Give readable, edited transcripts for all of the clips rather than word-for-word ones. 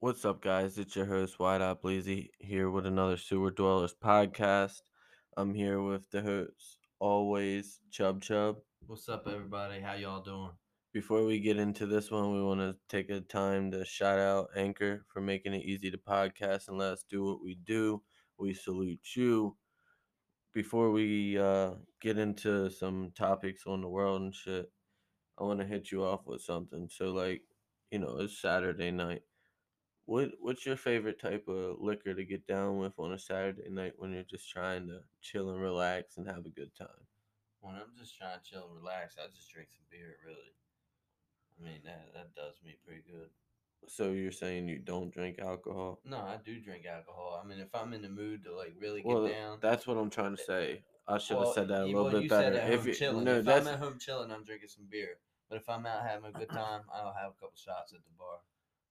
What's up, guys? It's your host, Wide Op Leezy, here with another Sewer Dwellers podcast. I'm here with the host, always, Chub Chub. What's up, everybody? How y'all doing? Before we get into this one, we want to take a time to shout out Anchor for making it easy to podcast and let us do what we do. We salute you. Before we get into some topics on the world and shit, I want to hit you off with something. So, it's Saturday night. What's your favorite type of liquor to get down with on a Saturday night when you're just trying to chill and relax and have a good time? When I'm just trying to chill and relax, I just drink some beer, really. I mean, that does me pretty good. So you're saying you don't drink alcohol? No, I do drink alcohol. I mean, if I'm in the mood to, really get down. That's what I'm trying to say. I should have said that a little bit better. Said at home chilling. I'm at home chilling, I'm drinking some beer. But if I'm out having a good time, I'll have a couple shots at the bar.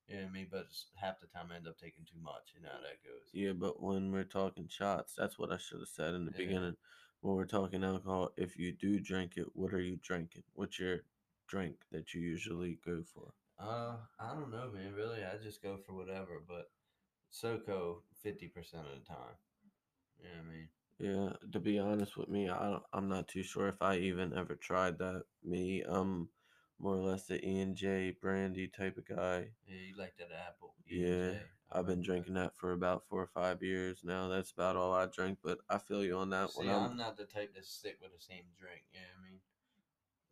You know what I mean? But half the time I end up taking too much. You know how that goes. Yeah, but when we're talking shots, that's what I should have said in the beginning. When we're talking alcohol, if you do drink it, what are you drinking? What's your drink that you usually go for? I don't know, man. Really, I just go for whatever. But SoCo 50% of the time. You know what I mean? Yeah. To be honest with me, I'm not too sure if I even ever tried that. Me, more or less the E&J brandy type of guy. Yeah, you like that apple. E&J. Yeah, I've been drinking that for about 4 or 5 years now. That's about all I drink, but I feel you on that one. See, I'm not the type to stick with the same drink, you know what I mean?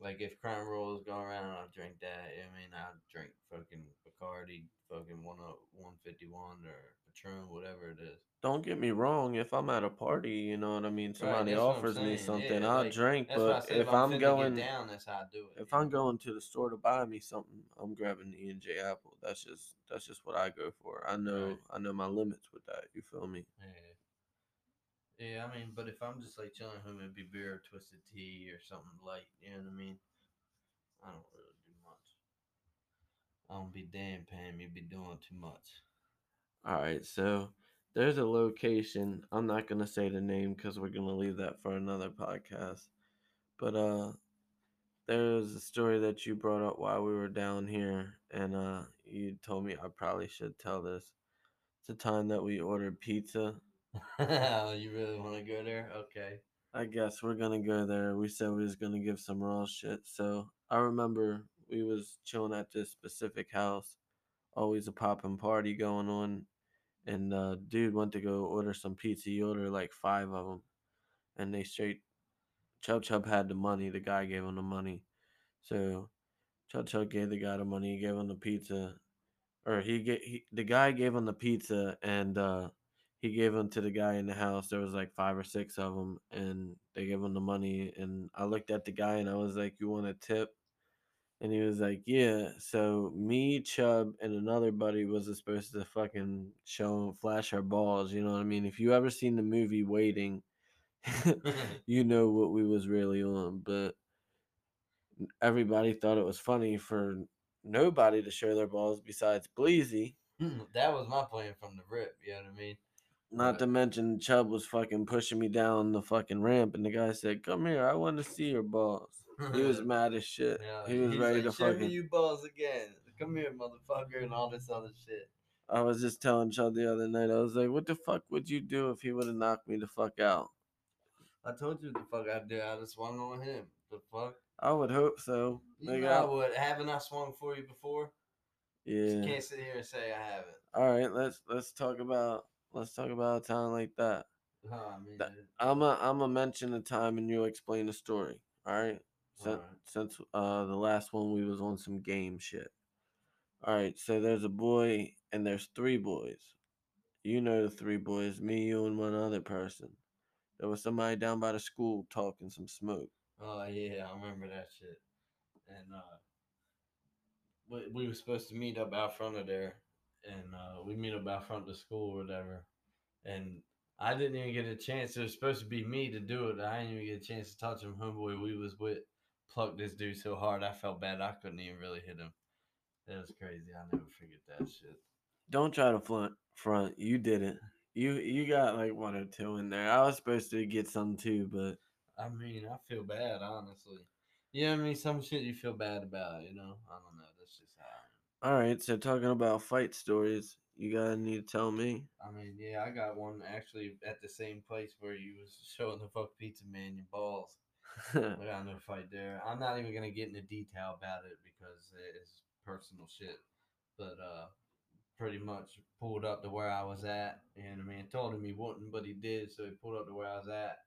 Like, if crime rolls go around, I'll drink that, you know what I mean? I'll drink fucking Bacardi, fucking 151 or Patron, whatever it is. Don't get me wrong, if I'm at a party, you know what I mean, somebody offers me something, yeah, I'll drink, but if I'm going down, that's how I do it. If I'm going to the store to buy me something, I'm grabbing the E&J apple. That's just what I go for. I know my limits with that, you feel me? Yeah. Yeah, I mean, but if I'm just chilling home, it'd be beer or Twisted Tea or something light, you know what I mean? I don't really do much. I don't be damn, Pam, you be doing too much. All right, so there's a location. I'm not going to say the name because we're going to leave that for another podcast. But there's a story that you brought up while we were down here, and you told me I probably should tell this. It's the time that we ordered pizza. You really want to go there? Okay. I guess we're going to go there. We said we was going to give some raw shit. So I remember we was chilling at this specific house. Always a poppin' party going on. And dude went to go order some pizza. He ordered 5 of them. And they straight... Chub Chub had the money. The guy gave him the money. So Chub Chub gave the guy the money. He gave him the pizza. Or the guy gave him the pizza. And he gave them to the guy in the house. There was 5 or 6 of them. And they gave him the money. And I looked at the guy and I was like, you want a tip? And he was like, yeah. So me, Chub, and another buddy was supposed to fucking flash our balls. You know what I mean? If you ever seen the movie Waiting, you know what we was really on. But everybody thought it was funny for nobody to show their balls besides Bleezy. That was my plan from the rip. You know what I mean? Not to mention Chub was fucking pushing me down the fucking ramp. And the guy said, come here. I want to see your balls. He was mad as shit. Yeah, he was ready to fucking... Show me you balls again. Come here, motherfucker, and all this other shit. I was just telling Chub the other night, I was like, what the fuck would you do if he would have knocked me the fuck out? I told you what the fuck I'd do. I just swung on him. The fuck? I would hope so. I would. Haven't I swung for you before? Yeah. You can't sit here and say I haven't. All right, let's talk about a time like that. Oh, I mean, I'm a mention a time and you'll explain the story. All right? Since the last one, we was on some game shit. All right, so there's a boy, and there's 3 boys. You know the 3 boys, me, you, and one other person. There was somebody down by the school talking some smoke. Oh, yeah, I remember that shit. And we were supposed to meet up out front of there, and we meet up out front of the school or whatever, and I didn't even get a chance. It was supposed to be me to do it. I didn't even get a chance to touch him. Homeboy we was with plucked this dude so hard I felt bad I couldn't even really hit him. That was crazy. I never forget that shit. Don't try to front. You didn't. You got 1 or 2 in there. I was supposed to get some too, but I mean, I feel bad, honestly. You know what I mean? Some shit you feel bad about, you know? I don't know. That's just how I am. All right, so talking about fight stories, You gotta need to tell me. I mean, yeah, I got one actually at the same place where you was showing the fuck pizza man your balls. We got no fight there. I'm not even gonna get into detail about it because it's personal shit. But pretty much pulled up to where I was at, and I mean, told him he wouldn't, but he did. So he pulled up to where I was at,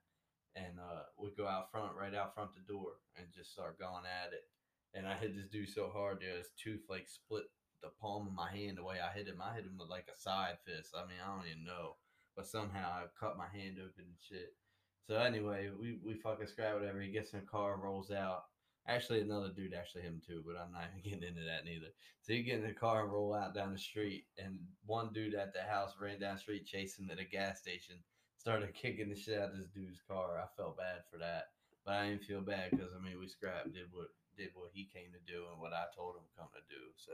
and we go out front, right out front the door, and just start going at it. And I hit this dude so hard, dude, his tooth like split the palm of my hand the way I hit him. I hit him with like a side fist. I mean, I don't even know, but somehow I cut my hand open and shit. So anyway, we fucking scrap whatever. He gets in the car, rolls out. Actually, another dude actually hit him too, but I'm not even getting into that neither. So you get in the car and roll out down the street, and one dude at the house ran down the street chasing to the gas station, started kicking the shit out of this dude's car. I felt bad for that, but I didn't feel bad because, I mean, we scrapped, did what he came to do and what I told him come to do. So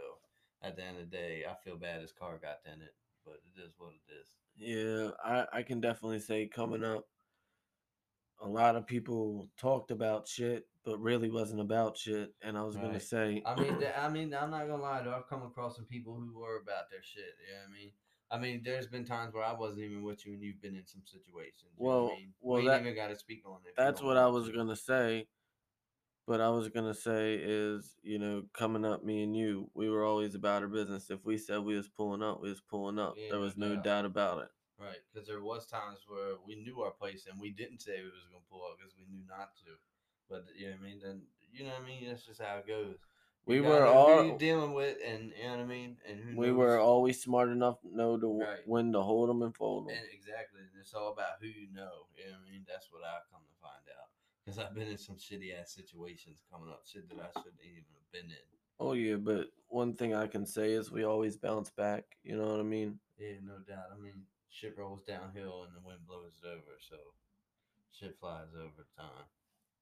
at the end of the day, I feel bad his car got in it, but it is what it is. Yeah, I can definitely say coming up, a lot of people talked about shit, but really wasn't about shit. And I was right. Gonna say, I mean, I'm not gonna lie, though, I've come across some people who were about their shit. You know what I mean? I mean, there's been times where I wasn't even with you, and you've been in some situations. Well, I mean? Well, that, even got to speak on it. That's what I was gonna say. But I was gonna say is, you know, coming up, me and you, we were always about our business. If we said we was pulling up, we was pulling up. Yeah, there was no doubt about it. Right, because there was times where we knew our place and we didn't say we was gonna pull up because we knew not to. But you know what I mean? Then you know what I mean. That's just how it goes. We were all you dealing with, and you know what I mean. And who we knows? Were always smart enough to know to right. When to hold them and fold them. And exactly, and it's all about who you know. You know what I mean? That's what I come to find out because I've been in some shitty ass situations coming up, shit that I shouldn't even have been in. Oh yeah, but one thing I can say is we always bounce back. You know what I mean? Yeah, no doubt. I mean, shit rolls downhill and the wind blows it over, so shit flies over time.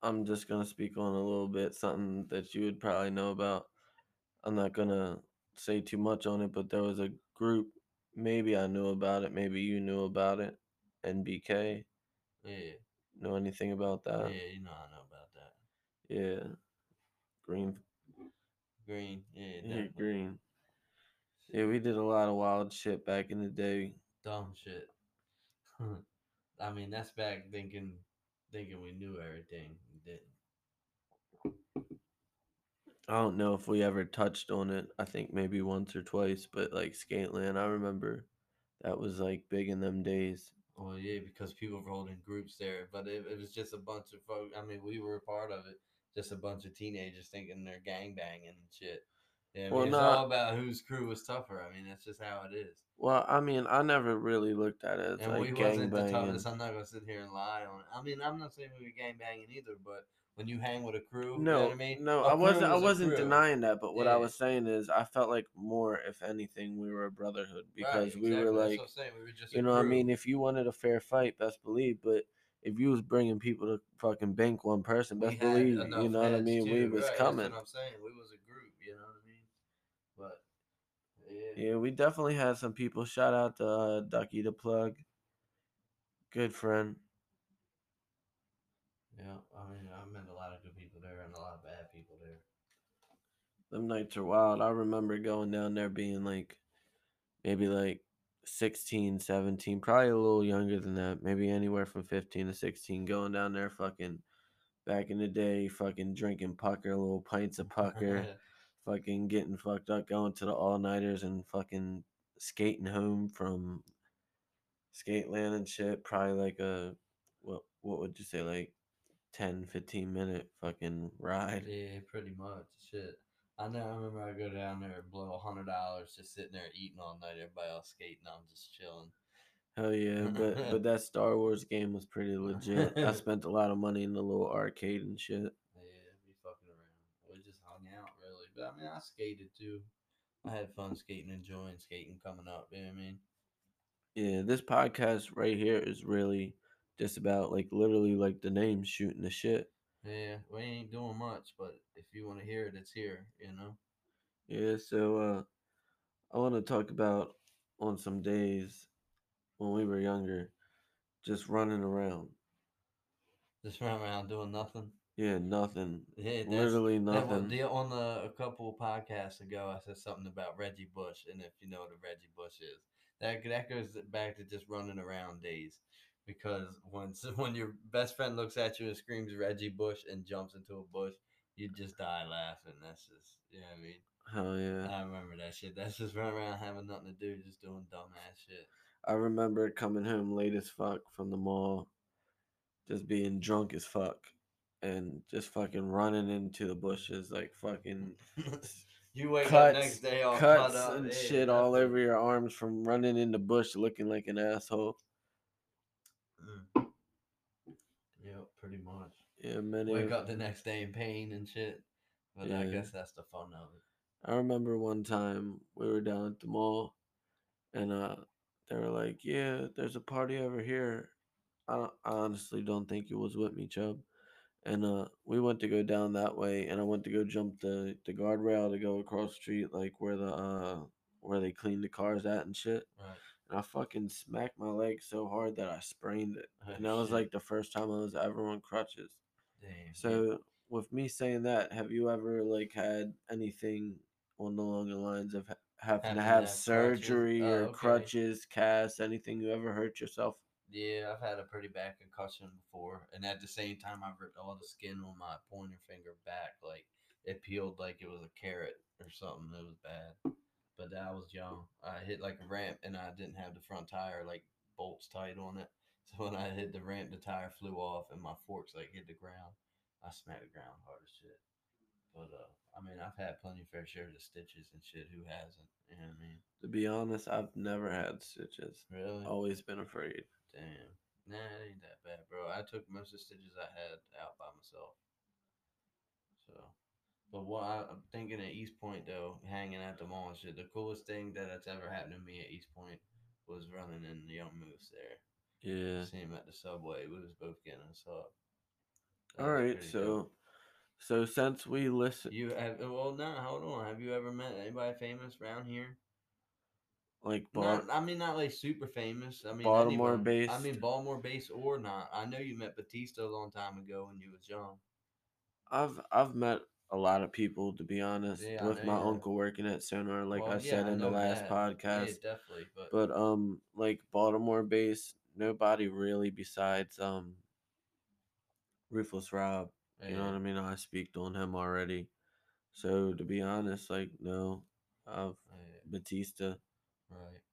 I'm just going to speak on a little bit, something that you would probably know about. I'm not going to say too much on it, but there was a group, maybe I knew about it, maybe you knew about it, NBK. Yeah. Know anything about that? Yeah, you know I know about that. Yeah. Green, yeah. Definitely. Yeah, Green. Yeah, we did a lot of wild shit back in the day. Dumb shit. I mean, that's back thinking we knew everything. We didn't. I don't know if we ever touched on it. I think maybe once or twice, but like Skateland, I remember that was like big in them days. Oh yeah, because people rolled in groups there, but it was just a bunch of folks. I mean, we were a part of it. Just a bunch of teenagers thinking they're gangbanging and shit. Yeah, I mean, well, it's all about whose crew was tougher. I mean, that's just how it is. Well, I mean, I never really looked at it as and like we wasn't the toughest. I'm not gonna sit here and lie on it. I mean, I'm not saying we were gang banging either, but when you hang with a crew, no, you know what I mean? No, I wasn't denying that, but what I was saying is I felt like more, if anything, we were a brotherhood because right, exactly. We were like, that's what I'm saying. We were just you know, what I mean, if you wanted a fair fight, best believe, but. If you was bringing people to fucking bank one person, best believe, you know what I mean? Too. We was right. Coming. That's what I'm saying. We was a group, you know what I mean? But, yeah. Yeah, we definitely had some people. Shout out to Ducky the Plug. Good friend. Yeah, I mean, I met a lot of good people there and a lot of bad people there. Them nights are wild. I remember going down there being like, maybe like, 16, 17, probably a little younger than that, maybe anywhere from 15 to 16, going down there fucking back in the day, fucking drinking pucker, little pints of pucker, fucking getting fucked up, going to the all-nighters and fucking skating home from Skateland and shit, probably like a, what would you say, like 10, 15-minute fucking ride. Yeah, pretty much, shit. I know. I remember I go down there and blow $100 just sitting there eating all night. Everybody else skating. I'm just chilling. Hell yeah, but that Star Wars game was pretty legit. I spent a lot of money in the little arcade and shit. Yeah, we fucking around. We just hung out really. But I mean, I skated too. I had fun skating, enjoying skating coming up. You know what I mean? Yeah, this podcast right here is really just about like literally like the name shooting the shit. Yeah, we ain't doing much, but if you want to hear it, it's here, you know? Yeah, so I want to talk about on some days when we were younger, just running around. Just running around doing nothing? Yeah, nothing. Yeah, literally nothing. On a couple podcasts ago, I said something about Reggie Bush, and if you know what a Reggie Bush is, that goes back to just running around days. Because when your best friend looks at you and screams Reggie Bush and jumps into a bush, you just die laughing. That's just, you know what I mean? Hell yeah. I remember that shit. That's just running around having nothing to do, just doing dumb ass shit. I remember coming home late as fuck from the mall, just being drunk as fuck, and just fucking running into the bushes, like fucking you wake up next day all cuts cut up, and shit all over your arms from running in the bush looking like an asshole. Mm. Yeah, pretty much. Yeah, wake up the next day in pain and shit. But yeah. I guess that's the fun of it. I remember one time we were down at the mall, and they were like, "Yeah, there's a party over here." I honestly don't think you was with me, Chub. And we went to go down that way, and I went to go jump the guardrail to go across the street, like where the where they clean the cars at and shit. Right. And I fucking smacked my leg so hard that I sprained it. Oh, and that was like the first time I was ever on crutches. Damn. So with me saying that, have you ever like had anything on the longer lines of having to have surgery crutches? Or crutches, casts, anything? You ever hurt yourself? Yeah, I've had a pretty bad concussion before. And at the same time, I've ripped all the skin on my pointer finger back. Like, it peeled like it was a carrot or something. It was bad. But I was young. I hit like a ramp, and I didn't have the front tire like bolts tight on it. So when I hit the ramp, the tire flew off, and my forks like hit the ground. I smacked the ground hard as shit. But, I mean, I've had plenty of fair share of the stitches and shit. Who hasn't? You know what I mean? To be honest, I've never had stitches. Really? Always been afraid. Damn. Nah, it ain't that bad, bro. I took most of the stitches I had out by myself. So, but what I'm thinking at East Point, though, hanging at the mall and shit, the coolest thing that's ever happened to me at East Point was running in the Young Moose there. Yeah. See him at the subway. We was both getting a sub. All right, so... dope. So since we listen, you have hold on. Have you ever met anybody famous around here? Like, not like super famous. I mean, Baltimore-based. I mean, Baltimore-based or not. I know you met Batista a long time ago when you was young. I've met a lot of people, to be honest, yeah, with my uncle working at Sonar, like said in the last podcast. Yeah, definitely. But like Baltimore-based, nobody really besides Ruthless Rob. You know what I mean? I speaked on him already. So, to be honest, like, no. Batista. Right.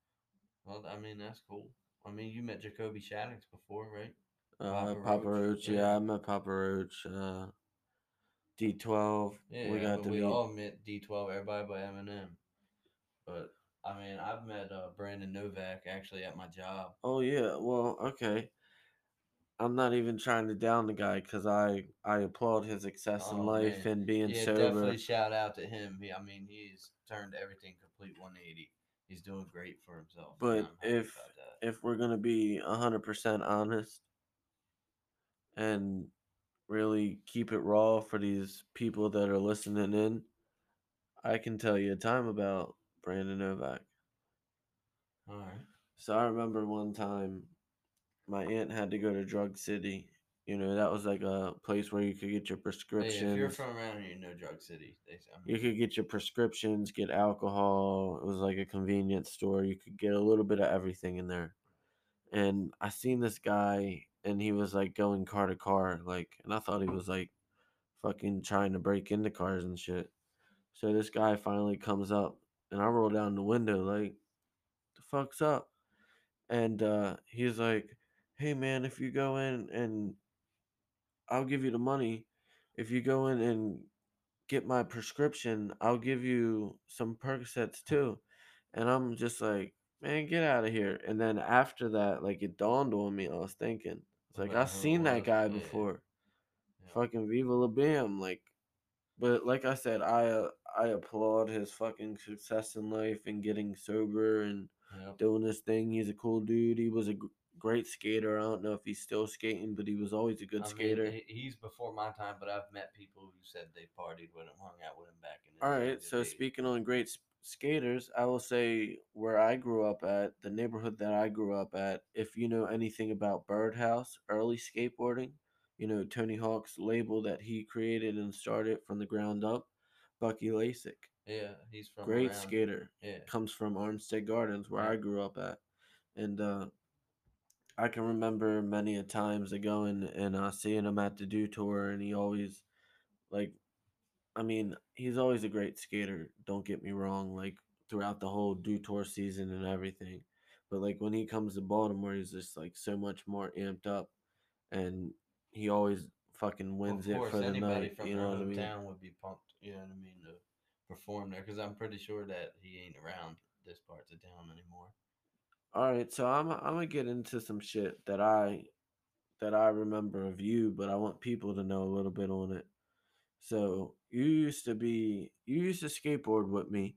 Well, I mean, that's cool. I mean, you met Jacoby Shaddix before, right? Papa Roach. Yeah, I met Papa Roach. D12. Yeah, we all met D12. Everybody but Eminem. But, I mean, I've met Brandon Novak, actually, at my job. Oh, yeah. Well, okay. I'm not even trying to down the guy because I applaud his success in life and being sober. Yeah, definitely shout out to him. I mean, he's turned everything complete 180. He's doing great for himself. But if we're going to be 100% honest and really keep it raw for these people that are listening in, I can tell you a time about Brandon Novak. All right. So I remember one time. My aunt had to go to Drug City. You know, that was like a place where you could get your prescriptions. Hey, if you're from around here, you know Drug City. You could get your prescriptions, get alcohol. It was like a convenience store. You could get a little bit of everything in there. And I seen this guy, and he was like going car to car. And I thought he was like fucking trying to break into cars and shit. So this guy finally comes up, and I roll down the window like, the fuck's up? And he's like, hey, man, if you go in and I'll give you the money. If you go in and get my prescription, I'll give you some Percocets too. And I'm just like, man, get out of here. And then after that, like, it dawned on me. I was thinking, it's like, I've seen that guy before. Yeah. Fucking Viva La Bam. Like, but like I said, I applaud his fucking success in life and getting sober and doing this thing. He's a cool dude. He was a great skater. I don't know if he's still skating, but he was always a good skater. He's before my time, but I've met people who said they partied with him, hung out with him back in the day. All right, so speaking on great skaters, I will say where I grew up at, the neighborhood that I grew up at, if you know anything about Birdhouse, early skateboarding, Tony Hawk's label that he created and started from the ground up, Bucky Lasek. Yeah, he's from great around. Skater. Yeah, comes from Armstead Gardens where I grew up at, and I can remember many a times ago and seeing him at the Dew Tour, and he always he's always a great skater. Don't get me wrong, throughout the whole Dew Tour season and everything, but when he comes to Baltimore, he's just so much more amped up, and he always fucking wins it for the night. From hometown would be pumped. You know what I mean? To perform there, because I'm pretty sure that he ain't around this part of town anymore. All right, so I'm gonna get into some shit that I remember of you, but I want people to know a little bit on it. So you used to skateboard with me,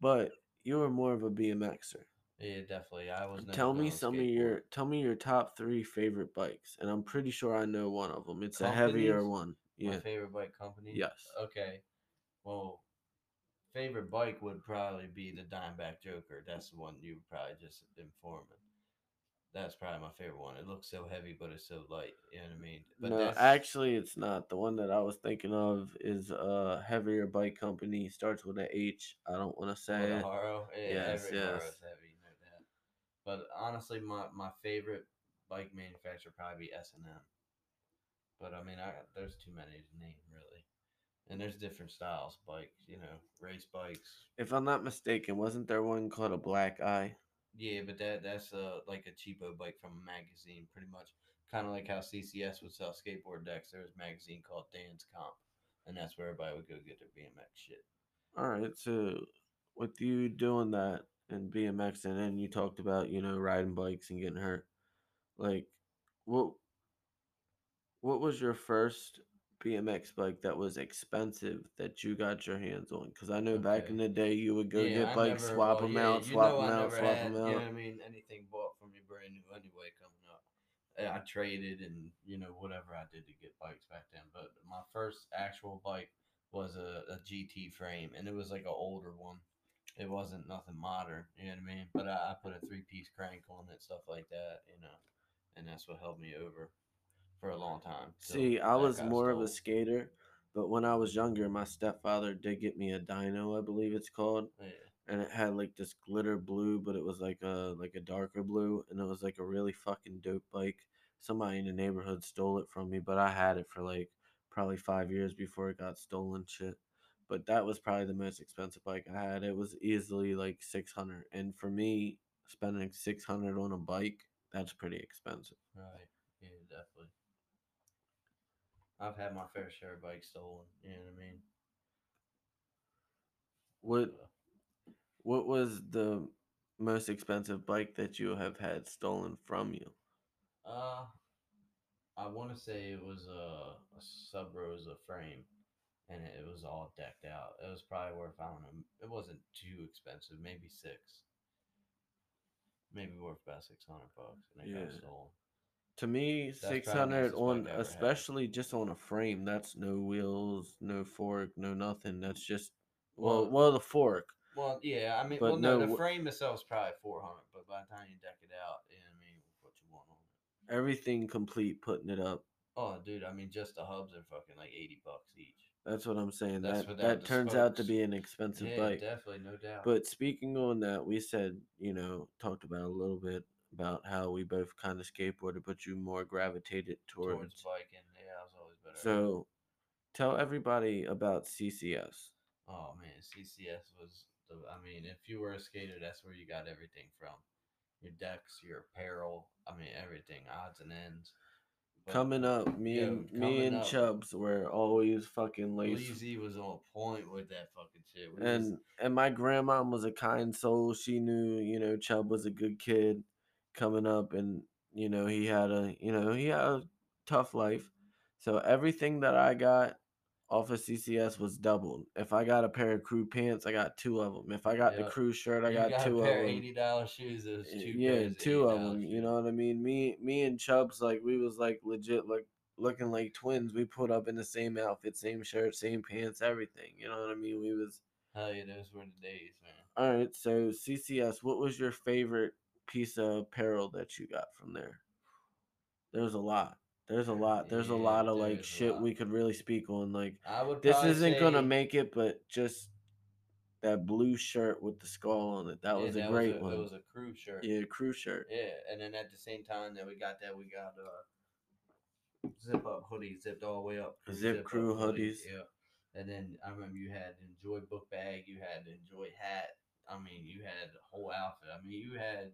but you were more of a BMXer. Yeah, definitely. I was. Tell me your top three favorite bikes, and I'm pretty sure I know one of them. It's a heavier one. Yeah. My favorite bike company. Yes. Okay. Well, favorite bike would probably be the Dimeback Joker. That's the one you probably just informing. That's probably my favorite one. It looks so heavy, but it's so light. You know what I mean? But no, actually, it's not. The one that I was thinking of is a heavier bike company. Starts with an H. I don't want to say it. Haro. Yeah, yes. Haro's heavy. But honestly, my favorite bike manufacturer would probably be S&M. But, there's too many to name, really. And there's different styles, bikes, race bikes. If I'm not mistaken, wasn't there one called a Black Eye? Yeah, but that's a cheapo bike from a magazine, pretty much. Kind of like how CCS would sell skateboard decks. There was a magazine called Dan's Comp, and that's where everybody would go get their BMX shit. All right, so with you doing that, and BMX, and then you talked about, riding bikes and getting hurt. What was your first BMX bike that was expensive that you got your hands on? Because I know back in the day you would go get bikes, swap them out, swap them out. You know what I mean? Anything bought from you brand new anyway coming up. I traded and, whatever I did to get bikes back then. But my first actual bike was a GT frame, and it was an older one. It wasn't nothing modern, you know what I mean? But I put a 3-piece crank on it, stuff like that, and that's what held me over for a long time. See, I was more of a skater, but when I was younger, my stepfather did get me a dyno, I believe it's called. Yeah. And it had this glitter blue, but it was like a darker blue, and it was a really fucking dope bike. Somebody in the neighborhood stole it from me, but I had it for probably 5 years before it got stolen shit. But that was probably the most expensive bike I had. It was easily $600. And for me, spending $600 on a bike, that's pretty expensive. Right. Yeah, definitely. I've had my fair share of bikes stolen. You know what I mean? What was the most expensive bike that you have had stolen from you? I want to say it was a Sub Rosa frame. And it was all decked out. It was probably worth, I don't know, it wasn't too expensive, maybe $600. Maybe worth about $600, and it got stolen. To me, that's $600 on, especially just on a frame. That's no wheels, no fork, no nothing. That's just the fork. Well, yeah, the frame itself is probably $400, but by the time you deck it out, what you want on it. Everything complete, putting it up. Oh, dude, just the hubs are fucking $80 each. That's what I'm saying. That turns out to be an expensive bike. Yeah, definitely, no doubt. But speaking on that, we said, talked about a little bit about how we both kind of skateboarded, but you more gravitated towards biking. Yeah, I was always better. So, tell everybody about CCS. Oh man, CCS was if you were a skater, that's where you got everything from. Your decks, your apparel, everything, odds and ends. But coming up, me and Chubs were always fucking lazy. Leezy was on point with that fucking shit. And my grandma was a kind soul. She knew, Chub was a good kid coming up, and he had a tough life. So everything that I got off of CCS was doubled. If I got a pair of crew pants, I got two of them. If I got the crew shirt, I got two of them. $80 shoes, those two. Yeah, two of them. Shoes. You know what I mean? Me and Chubbs, we was legit, looking like twins. We put up in the same outfit, same shirt, same pants, everything. You know what I mean? We was. Hell yeah, those were the days, man. All right, so CCS, what was your favorite piece of apparel that you got from there? There was a lot. There's a lot of shit we could really speak on. Like, this isn't gonna make it, but just that blue shirt with the skull on it. That was a great one. It was a crew shirt. Yeah, crew shirt. Yeah, and then at the same time that we got that, we got zip up hoodies, zipped all the way up. Zip crew hoodies. Yeah. And then I remember you had the Enjoy book bag, you had the Enjoy hat. I mean, you had the whole outfit. I mean, you had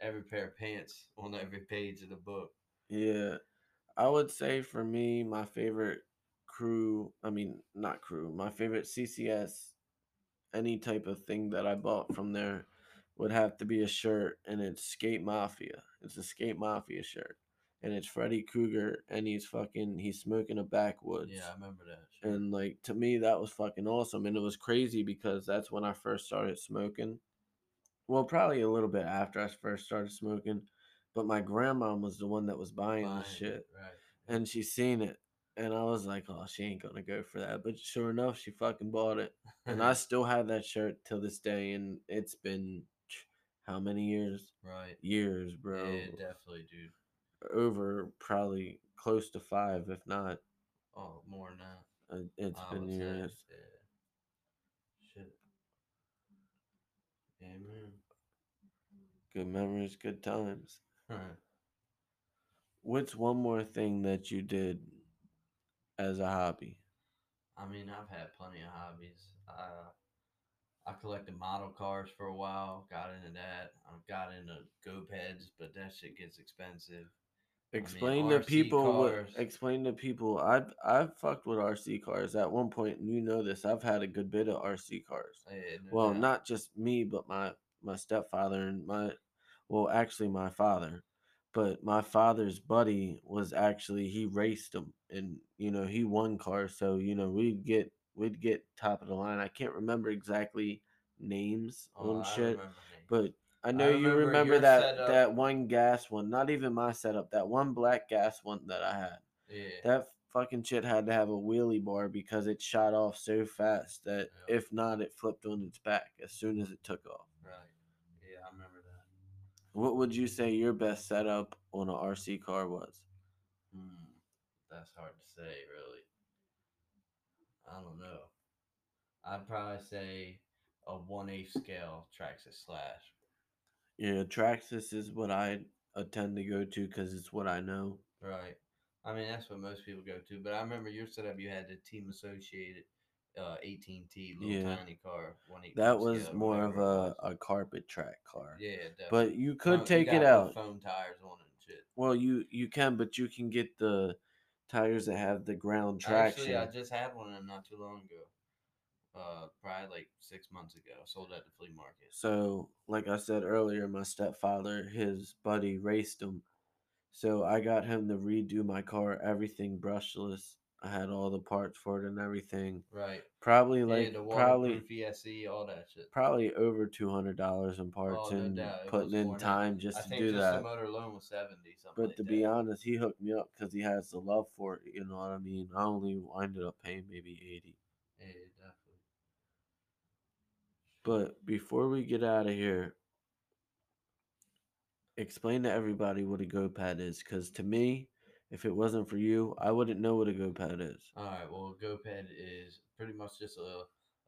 every pair of pants on every page of the book. Yeah. I would say for me, my favorite my favorite CCS, any type of thing that I bought from there would have to be a shirt, and it's Skate Mafia. It's a Skate Mafia shirt. And it's Freddy Krueger, and he's smoking a backwoods. Yeah, I remember that. Sure. And, like, to me, that was fucking awesome. And it was crazy because that's when I first started smoking. Well, probably a little bit after I first started smoking. But my grandma was the one that was buying this shit. Right. And she seen it. And I was like, oh, she ain't going to go for that. But sure enough, she fucking bought it. And I still have that shirt till this day. And it's been how many years? Right. Years, bro. Yeah, definitely, dude. Over probably close to 5, if not. Oh, more than that. It's been years. Yeah. Shit. Amen. Good memories, good times. All right. What's one more thing that you did as a hobby? I mean, I've had plenty of hobbies. I collected model cars for a while. Got into that. I got into Go-Peds, but that shit gets expensive. Explain to people. I've fucked with RC cars at one point, and you know this. I've had a good bit of RC cars. Not just me, but my stepfather and my father, but my father's buddy he raced them, and he won cars. So we'd get top of the line. I can't remember exactly names on shit, but. I know you remember that one gas one, not even my setup, that one black gas one that I had. Yeah. That fucking shit had to have a wheelie bar because it shot off so fast that if not, it flipped on its back as soon as it took off. Right. Yeah, I remember that. What would you say your best setup on an RC car was? That's hard to say, really. I don't know. I'd probably say a 1/8 scale Traxxas Slash. Yeah, Traxxas is what I tend to go to because it's what I know. Right. I mean, that's what most people go to. But I remember your setup, you had the Team Associated 18T, tiny car. That was more of a carpet track car. Yeah, definitely. But you could take it out. Foam tires on it and shit. Well, you can, but you can get the tires that have the ground traction. Actually, I just had one of them not too long ago. Probably like 6 months ago. I sold at the flea market. So, like I said earlier, my stepfather, his buddy, raced him. So I got him to redo my car, everything brushless. I had all the parts for it and everything. Right. Probably VSE, all that shit. Probably over $200 in parts putting in time just to do that. I think just the motor alone was $70 something. But to be honest, he hooked me up because he has the love for it. You know what I mean? I only ended up paying maybe $80. Yeah, definitely. But before we get out of here, explain to everybody what a Go-Ped is. Because to me, if it wasn't for you, I wouldn't know what a Go-Ped is. All right. Well, a Go-Ped is pretty much just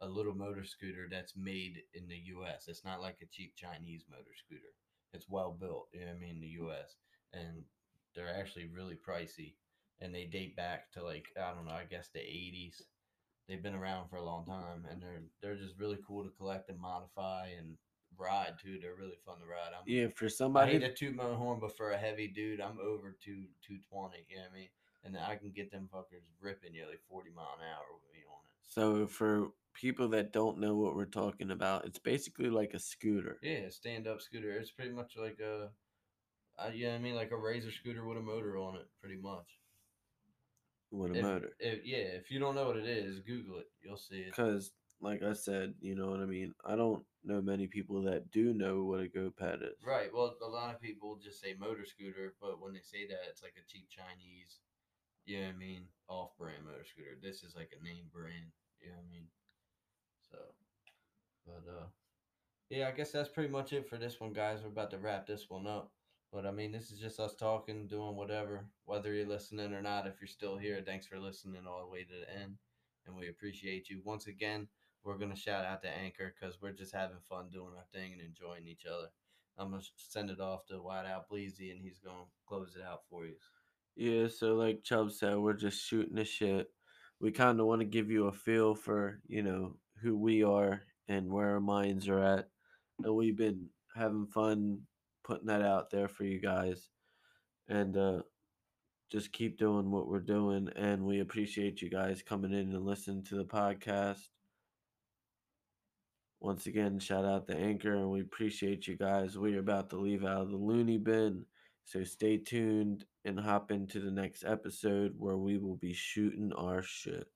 a little motor scooter that's made in the U.S. It's not like a cheap Chinese motor scooter. It's well built, in the U.S. And they're actually really pricey. And they date back to, the 80s. They've been around for a long time, and they're just really cool to collect and modify and ride, too. They're really fun to ride. I hate to toot my own horn, but for a heavy dude, I'm over 220, you know what I mean? And I can get them fuckers ripping nearly 40 mile an hour with me on it. So for people that don't know what we're talking about, it's basically like a scooter. Yeah, a stand-up scooter. It's pretty much like a razor scooter with a motor on it, pretty much. Motor. If you don't know what it is, Google it. You'll see it. Because, like I said, you know what I mean? I don't know many people that do know what a Go-Ped is. Right. Well, a lot of people just say motor scooter, but when they say that, it's like a cheap Chinese, off-brand motor scooter. This is like a name brand, So, but, I guess that's pretty much it for this one, guys. We're about to wrap this one up. But, I mean, this is just us talking, doing whatever, whether you're listening or not. If you're still here, thanks for listening all the way to the end, and we appreciate you. Once again, we're going to shout out to Anchor because we're just having fun doing our thing and enjoying each other. I'm going to send it off to Wide Op Leezy, and he's going to close it out for you. Yeah, so like Chub said, we're just shooting the shit. We kind of want to give you a feel for, you know, who we are and where our minds are at. And we've been having fun putting that out there for you guys, and just keep doing what we're doing. And we appreciate you guys coming in and listening to the podcast. Once again, shout out to Anchor, and we appreciate you guys. We are about to leave out of the loony bin, so stay tuned and hop into the next episode where we will be shooting our shit.